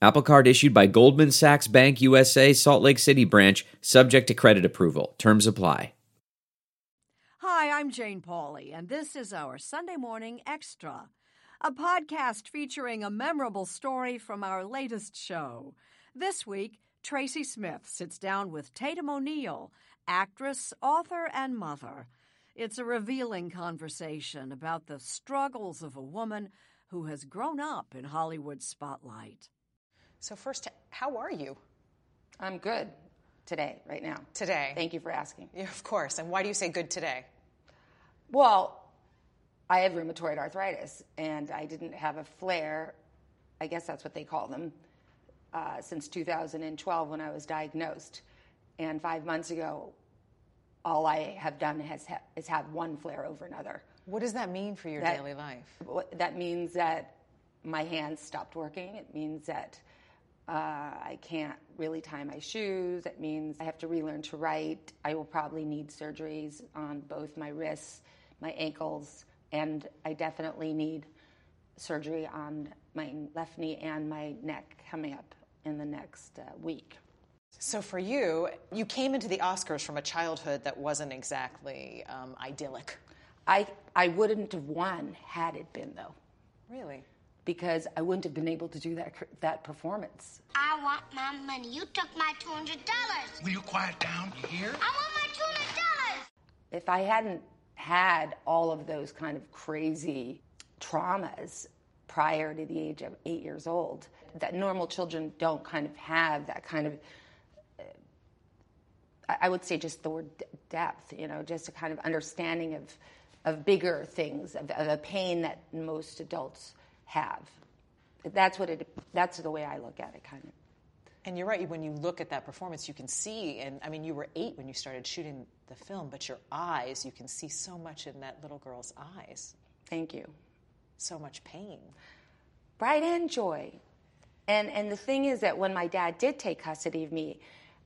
Apple Card issued by Goldman Sachs Bank USA, Salt Lake City Branch, subject to credit approval. Terms apply. Hi, I'm Jane Pauley, and this is our Sunday Morning Extra, a podcast featuring a memorable story from our latest show. This week, Tracy Smith sits down with Tatum O'Neal, actress, author, and mother. It's a revealing conversation about the struggles of a woman who has grown up in Hollywood spotlight. So first, how are you? I'm good today, right now. Today. Thank you for asking. Yeah, of course. And why do you say good today? Well, I had rheumatoid arthritis, and I didn't have a flare, I guess that's what they call them, since 2012 when I was diagnosed. And 5 months ago, all I have done is have one flare over another. What does that mean for your daily life? That means that my hands stopped working. It means that I can't really tie my shoes. It means I have to relearn to write. I will probably need surgeries on both my wrists, my ankles, and I definitely need surgery on my left knee and my neck coming up in the next week. So for you, you came into the Oscars from a childhood that wasn't exactly idyllic. I wouldn't have won had it been, though. Really? Because I wouldn't have been able to do that performance. I want my money. You took my $200. Will you quiet down? You hear? I want my $200. If I hadn't had all of those kind of crazy traumas prior to the age of 8 years old, that normal children don't kind of have that kind of... I would say just the word depth, you know, just a kind of understanding of bigger things, of a pain that most adults have. That's the way I look at it, kind of. And you're right. When you look at that performance, you can see, and I mean, you were 8 when you started shooting the film, but your eyes, you can see so much in that little girl's eyes. Thank you. So much pain. Right, and joy. And the thing is that when my dad did take custody of me,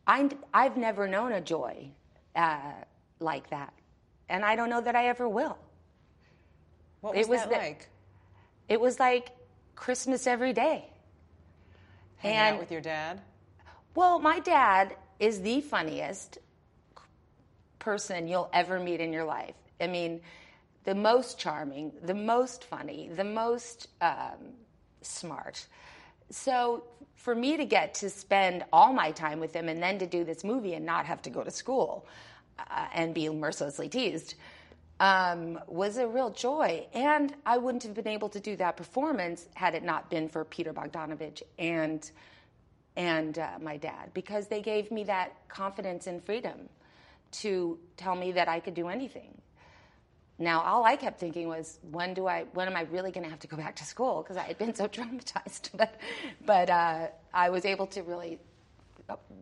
I've never known a joy like that, and I don't know that I ever will. What was that like? It was like Christmas every day. Hanging out with your dad? Well, my dad is the funniest person you'll ever meet in your life. I mean, the most charming, the most funny, the most smart. So for me to get to spend all my time with him and then to do this movie and not have to go to school and be mercilessly teased was a real joy. And I wouldn't have been able to do that performance had it not been for Peter Bogdanovich and my dad, because they gave me that confidence and freedom to tell me that I could do anything. Now, all I kept thinking was, when am I really going to have to go back to school? Because I had been so traumatized. But I was able to really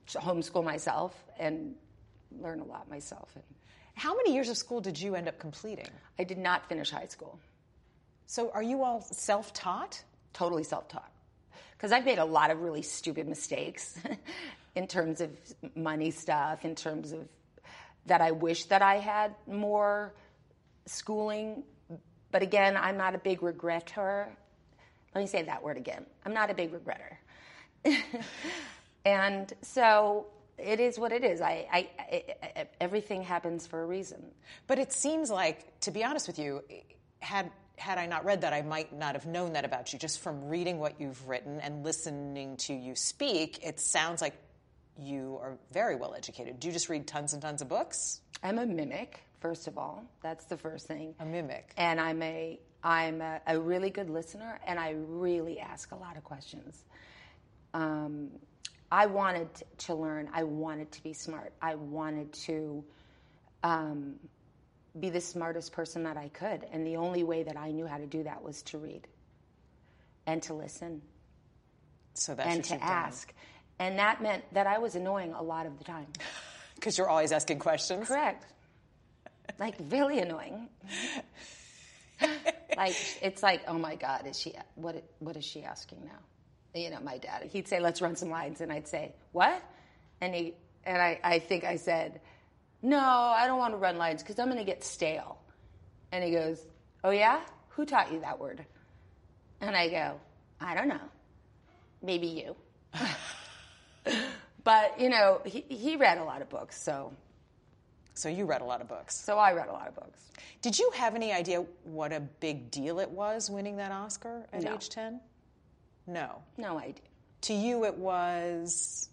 homeschool myself and learn a lot myself. How many years of school did you end up completing? I did not finish high school. So are you all self-taught? Totally self-taught. Because I've made a lot of really stupid mistakes in terms of money stuff, in terms of that I wish that I had more schooling, but again, I'm not a big regretter. Let me say that word again. I'm not a big regretter. And so it is what it is. I everything happens for a reason. But it seems like, to be honest with you, had I not read that, I might not have known that about you. Just from reading what you've written and listening to you speak, it sounds like you are very well educated. Do you just read tons and tons of books? I'm a mimic. First of all, that's the first thing. A mimic. And I'm a really good listener, and I really ask a lot of questions. I wanted to learn. I wanted to be smart. I wanted to be the smartest person that I could, and the only way that I knew how to do that was to read and to listen. So that's and to ask, and that meant that I was annoying a lot of the time. Because you're always asking questions? Correct. Like, really annoying. Like, it's like, oh, my God, is she, what is she asking now? You know, my dad, he'd say, let's run some lines. And I'd say, what? And he, and I think I said, no, I don't want to run lines because I'm going to get stale. And he goes, oh, yeah? Who taught you that word? And I go, I don't know. Maybe you. But, you know, he read a lot of books, so. So you read a lot of books. So I read a lot of books. Did you have any idea what a big deal it was winning that Oscar at age 10? No. No idea. To you it was?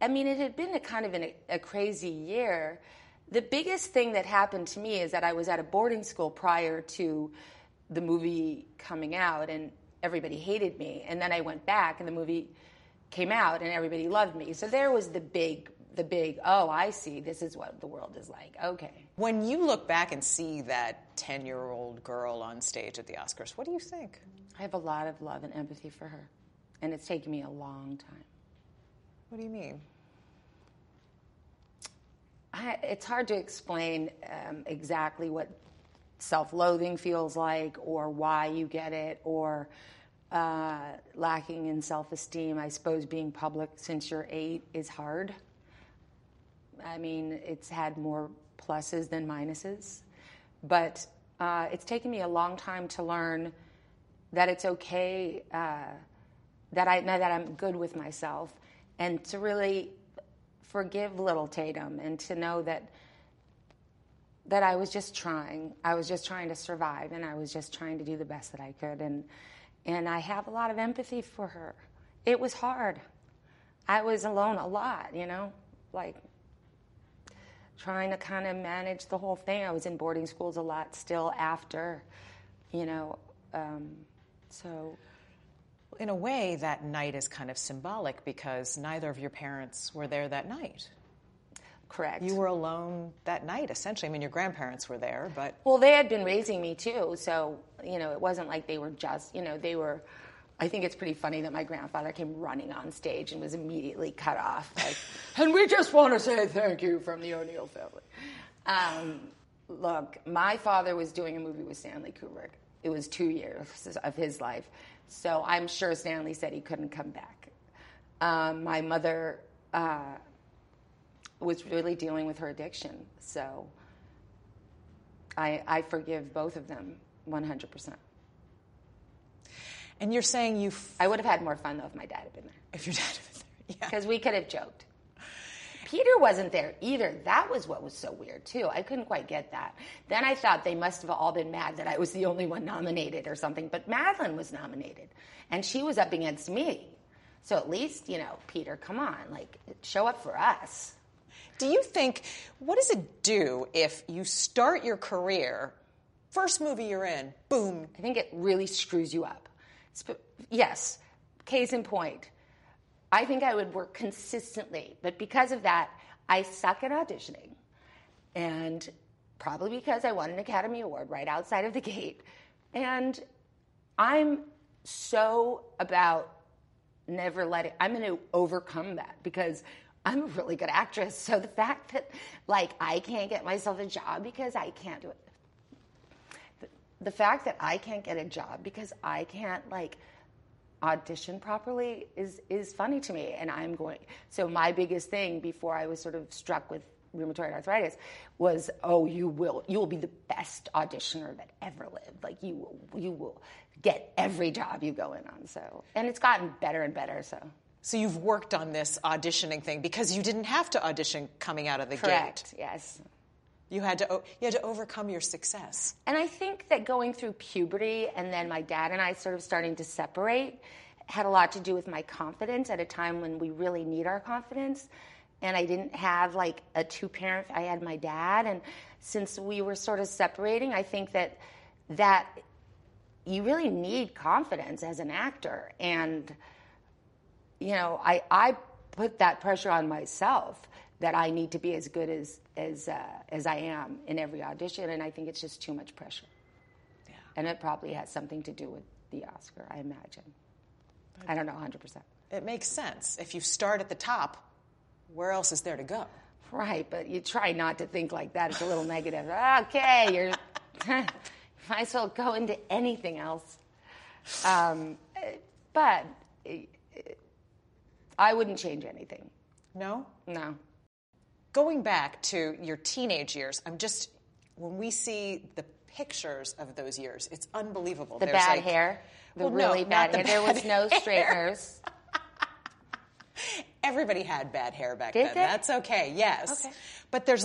I mean, it had been a kind of a crazy year. The biggest thing that happened to me is that I was at a boarding school prior to the movie coming out, and everybody hated me. And then I went back, and the movie came out, and everybody loved me. So there was the big, oh, I see, this is what the world is like. Okay. When you look back and see that 10-year-old girl on stage at the Oscars, what do you think? I have a lot of love and empathy for her, and it's taken me a long time. What do you mean? It's hard to explain exactly what self-loathing feels like or why you get it or lacking in self-esteem. I suppose being public since you're 8 is hard. I mean, it's had more pluses than minuses. But it's taken me a long time to learn that it's okay, that I know that I'm good with myself, and to really forgive little Tatum and to know that I was just trying. I was just trying to survive, and I was just trying to do the best that I could. And I have a lot of empathy for her. It was hard. I was alone a lot, you know, like trying to kind of manage the whole thing. I was in boarding schools a lot still after, you know, so. In a way, that night is kind of symbolic because neither of your parents were there that night. Correct. You were alone that night, essentially. I mean, your grandparents were there, but... Well, they had been raising me, too, so, you know, it wasn't like they were just... You know, they were... I think it's pretty funny that my grandfather came running on stage and was immediately cut off. Like, and we just want to say thank you from the O'Neal family. Look, my father was doing a movie with Stanley Kubrick. It was 2 years of his life. So I'm sure Stanley said he couldn't come back. My mother was really dealing with her addiction. So I forgive both of them 100%. And you're saying I would have had more fun, though, if my dad had been there. If your dad had been there, yeah. Because we could have joked. Peter wasn't there either. That was what was so weird, too. I couldn't quite get that. Then I thought they must have all been mad that I was the only one nominated or something. But Madeline was nominated, and she was up against me. So at least, you know, Peter, come on, like, show up for us. Do you think, what does it do if you start your career, first movie you're in, boom? I think it really screws you up. Yes, case in point. I think I would work consistently, but because of that, I suck at auditioning. And probably because I won an Academy Award right outside of the gate. And I'm so about never letting... I'm going to overcome that because I'm a really good actress. So the fact that, like, I can't get myself a job because I can't do it. The fact that I can't get a job because I can't, like... audition properly is funny to me, and I'm going... So my biggest thing before I was sort of struck with rheumatoid arthritis was, oh, you will be the best auditioner that ever lived. Like, you will get every job you go in on, so... And it's gotten better and better, so... So you've worked on this auditioning thing because you didn't have to audition coming out of the gate. Correct, yes. You had to overcome your success. And I think that going through puberty and then my dad and I sort of starting to separate had a lot to do with my confidence at a time when we really need our confidence. And I didn't have, like, a two-parent. I had my dad. And since we were sort of separating, I think that you really need confidence as an actor. And, you know, I put that pressure on myself that I need to be as good as I am in every audition, and I think it's just too much pressure. Yeah. And it probably has something to do with the Oscar, I imagine. I don't know, 100%. It makes sense. If you start at the top, where else is there to go? Right, but you try not to think like that. It's a little negative. Okay, you might as well go into anything else. But I wouldn't change anything. No? No. Going back to your teenage years, when we see the pictures of those years, it's unbelievable. The bad hair. The really bad hair. There was no straighteners. Everybody had bad hair back then. That's okay, yes. Okay. But there's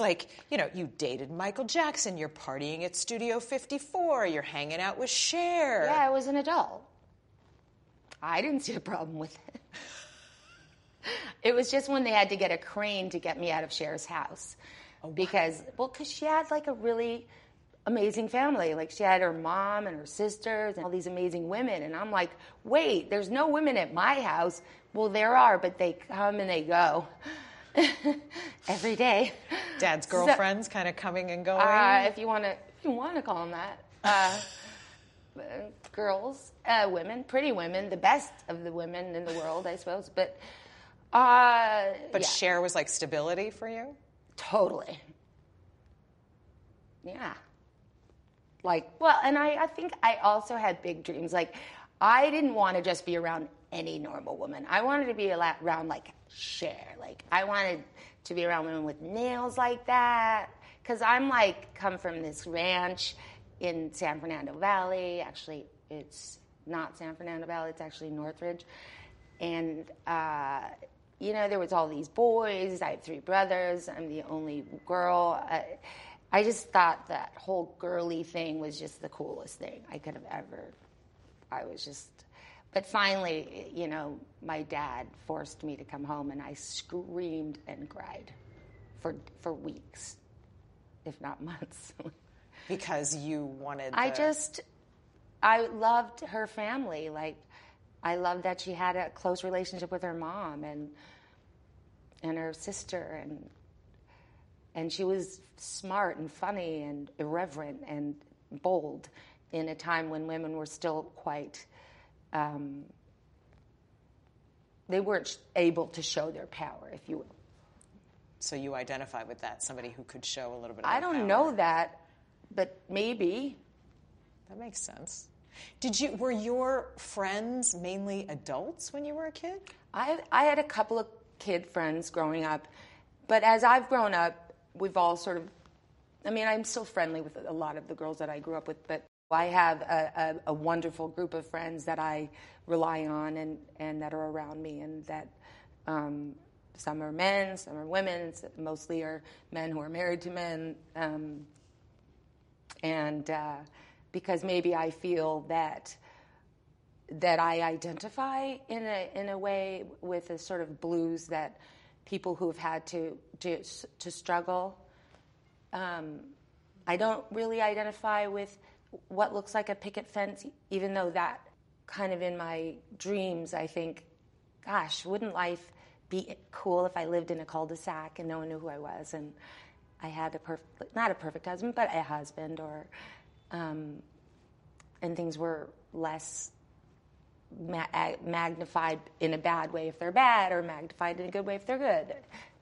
you dated Michael Jackson, you're partying at Studio 54, you're hanging out with Cher. Yeah, I was an adult. I didn't see a problem with it. It was just when they had to get a crane to get me out of Cher's house. Oh, because she had a really amazing family. She had her mom and her sisters and all these amazing women. And I'm like, wait, there's no women at my house. Well, there are, but they come and they go every day. Dad's girlfriends kind of coming and going. If you want to call them that. Girls, women, pretty women, the best of the women in the world, I suppose. But Cher was stability for you? Totally. Yeah. And I think I also had big dreams. I didn't want to just be around any normal woman. I wanted to be around Cher. I wanted to be around women with nails like that. Because I'm come from this ranch in San Fernando Valley. Actually, it's not San Fernando Valley. It's actually Northridge. And, there was all these boys. I have 3 brothers. I'm the only girl. I just thought that whole girly thing was just the coolest thing I could have ever. But finally, my dad forced me to come home, and I screamed and cried for weeks, if not months. Because you wanted the... I loved her family. I loved that she had a close relationship with her mom and her sister, and she was smart and funny and irreverent and bold in a time when women were still quite... they weren't able to show their power, if you will. So you identify with that, somebody who could show a little bit of power. I don't know that, but maybe. That makes sense. Were your friends mainly adults when you were a kid? I had a couple of kid friends growing up, but as I've grown up, we've all sort of... I'm still friendly with a lot of the girls that I grew up with, but I have a wonderful group of friends that I rely on and that are around me, and that some are men, some are women, mostly are men who are married to men, because maybe I feel that I identify in a way with a sort of blues that people who have had to struggle. I don't really identify with what looks like a picket fence, even though that kind of in my dreams, I think, gosh, wouldn't life be cool if I lived in a cul-de-sac and no one knew who I was, and I had not a perfect husband, but a husband, and things were less magnified in a bad way if they're bad, or magnified in a good way if they're good.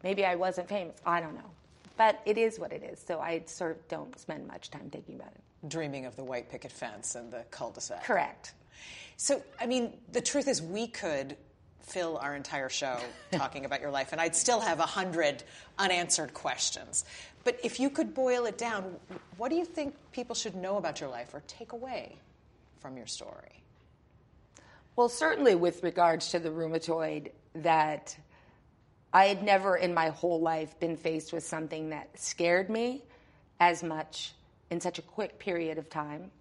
Maybe I wasn't famous. I don't know. But it is what it is, so I sort of don't spend much time thinking about it. Dreaming of the white picket fence and the cul-de-sac. Correct. So, the truth is we could fill our entire show talking about your life, and I'd still have 100 unanswered questions. But if you could boil it down, what do you think people should know about your life or take away from your story? Well, certainly with regards to the rheumatoid, that... I had never in my whole life been faced with something that scared me as much in such a quick period of time.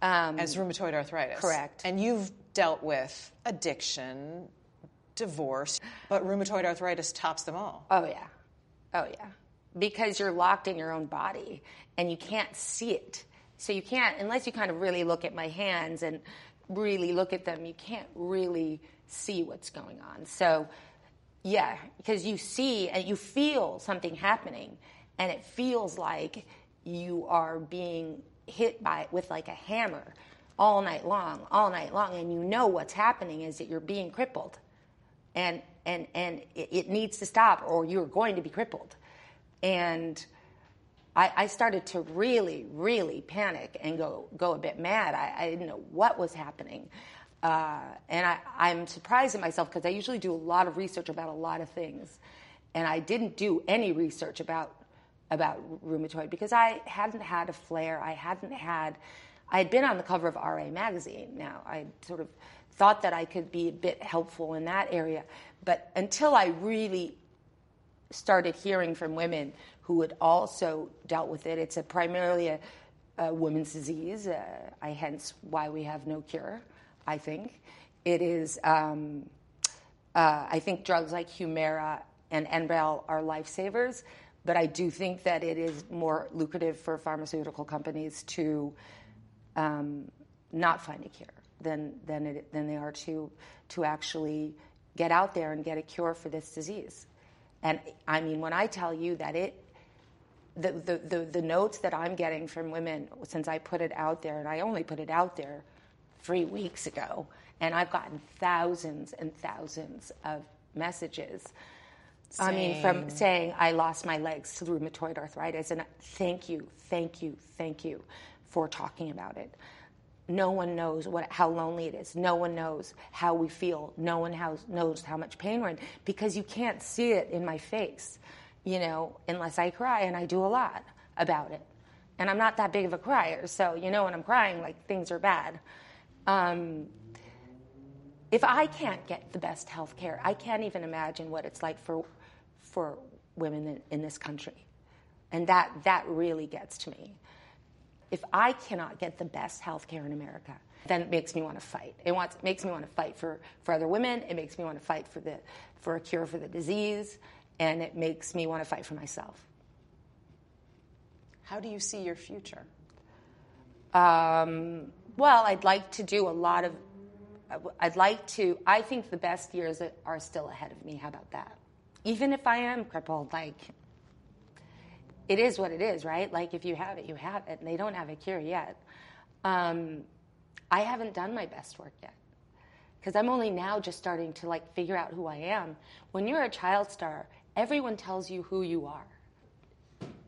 As rheumatoid arthritis. Correct. And you've dealt with addiction, divorce, but rheumatoid arthritis tops them all. Oh, yeah. Oh, yeah. Because you're locked in your own body, and you can't see it. So you can't, unless you kind of really look at my hands and really look at them, you can't really see what's going on. So... yeah, because you see and you feel something happening, and it feels like you are being hit with a hammer all night long, and you know what's happening is that you're being crippled. And and it needs to stop, or you're going to be crippled. And I started to really, really panic and go a bit mad. I didn't know what was happening. And I'm surprised at myself because I usually do a lot of research about a lot of things. And I didn't do any research about rheumatoid because I hadn't had a flare. I had been on the cover of RA magazine now. I sort of thought that I could be a bit helpful in that area. But until I really started hearing from women who had also dealt with it, it's primarily a women's disease, hence why we have no cure, I think. It is, I think drugs like Humira and Enbrel are lifesavers, but I do think that it is more lucrative for pharmaceutical companies to not find a cure than they are to actually get out there and get a cure for this disease. And I mean, when I tell you that the notes that I'm getting from women since I put it out there, and I only put it out there 3 weeks ago, and I've gotten thousands and thousands of messages. Same. I mean, from saying I lost my legs to rheumatoid arthritis, and thank you for talking about it. No one knows how lonely it is. No one knows how we feel. No one knows how much pain we're in because you can't see it in my face, unless I cry, and I do a lot about it. And I'm not that big of a crier, so, when I'm crying, things are bad. If I can't get the best health care, I can't even imagine what it's like for women in this country. And that really gets to me. If I cannot get the best health care in America, then it makes me want to fight. It makes me want to fight for other women. It makes me want to fight for a cure for the disease. And it makes me want to fight for myself. How do you see your future? Well, I'd like to do a lot of... I think the best years are still ahead of me. How about that? Even if I am crippled, it is what it is, right? If you have it, you have it, and they don't have a cure yet. I haven't done my best work yet because I'm only now just starting to, figure out who I am. When you're a child star, everyone tells you who you are.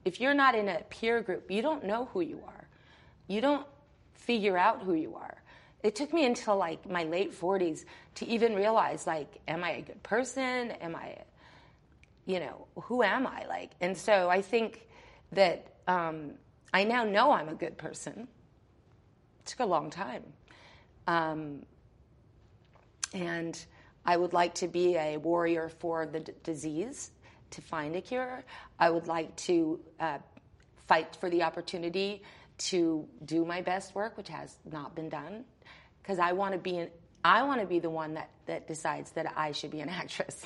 If you're not in a peer group, you don't know who you are. You don't figure out who you are. It took me until, my late 40s to even realize, am I a good person? Am I, who am I? And so I think that I now know I'm a good person. It took a long time. And I would like to be a warrior for the disease, to find a cure. I would like to fight for the opportunity to do my best work, which has not been done, because I want to be the one that decides that I should be an actress.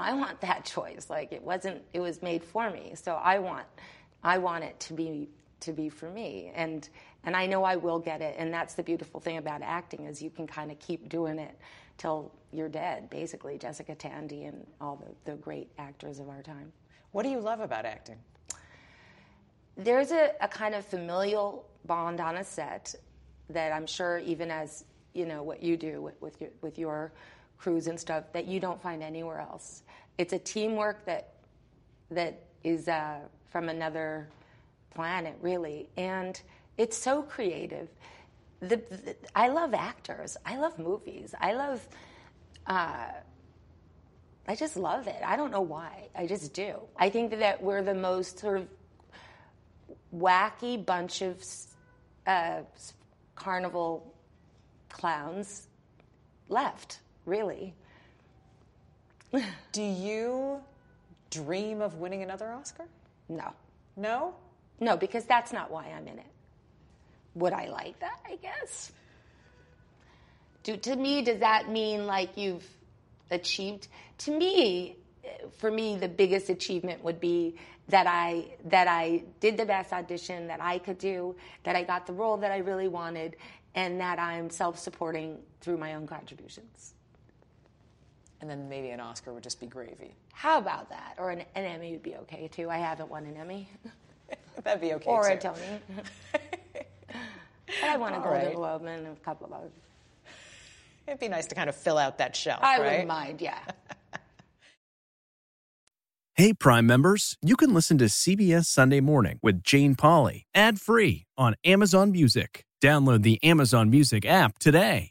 I want that choice. It was made for me. So I want it to be for me. And I know I will get it. And that's the beautiful thing about acting is you can kind of keep doing it till you're dead, basically. Jessica Tandy and all the great actors of our time. What do you love about acting? There's a kind of familial bond on a set that I'm sure even as, what you do with your crews and stuff that you don't find anywhere else. It's a teamwork that is from another planet, really. And it's so creative. I love actors. I love movies. I just love it. I don't know why. I just do. I think that we're the most sort of wacky bunch of carnival clowns left, really. Do you dream of winning another Oscar? No. No? No, because that's not why I'm in it. Would I like that, I guess? To me, does that mean you've achieved? For me, the biggest achievement would be that I did the best audition that I could do, that I got the role that I really wanted, and that I'm self-supporting through my own contributions. And then maybe an Oscar would just be gravy. How about that? Or an Emmy would be okay, too. I haven't won an Emmy. That'd be okay, or a Tony. I won a Golden Globe and a couple of others. It'd be nice to kind of fill out that shelf, right? I wouldn't mind, yeah. Hey, Prime members, you can listen to CBS Sunday Morning with Jane Pauley ad-free on Amazon Music. Download the Amazon Music app today.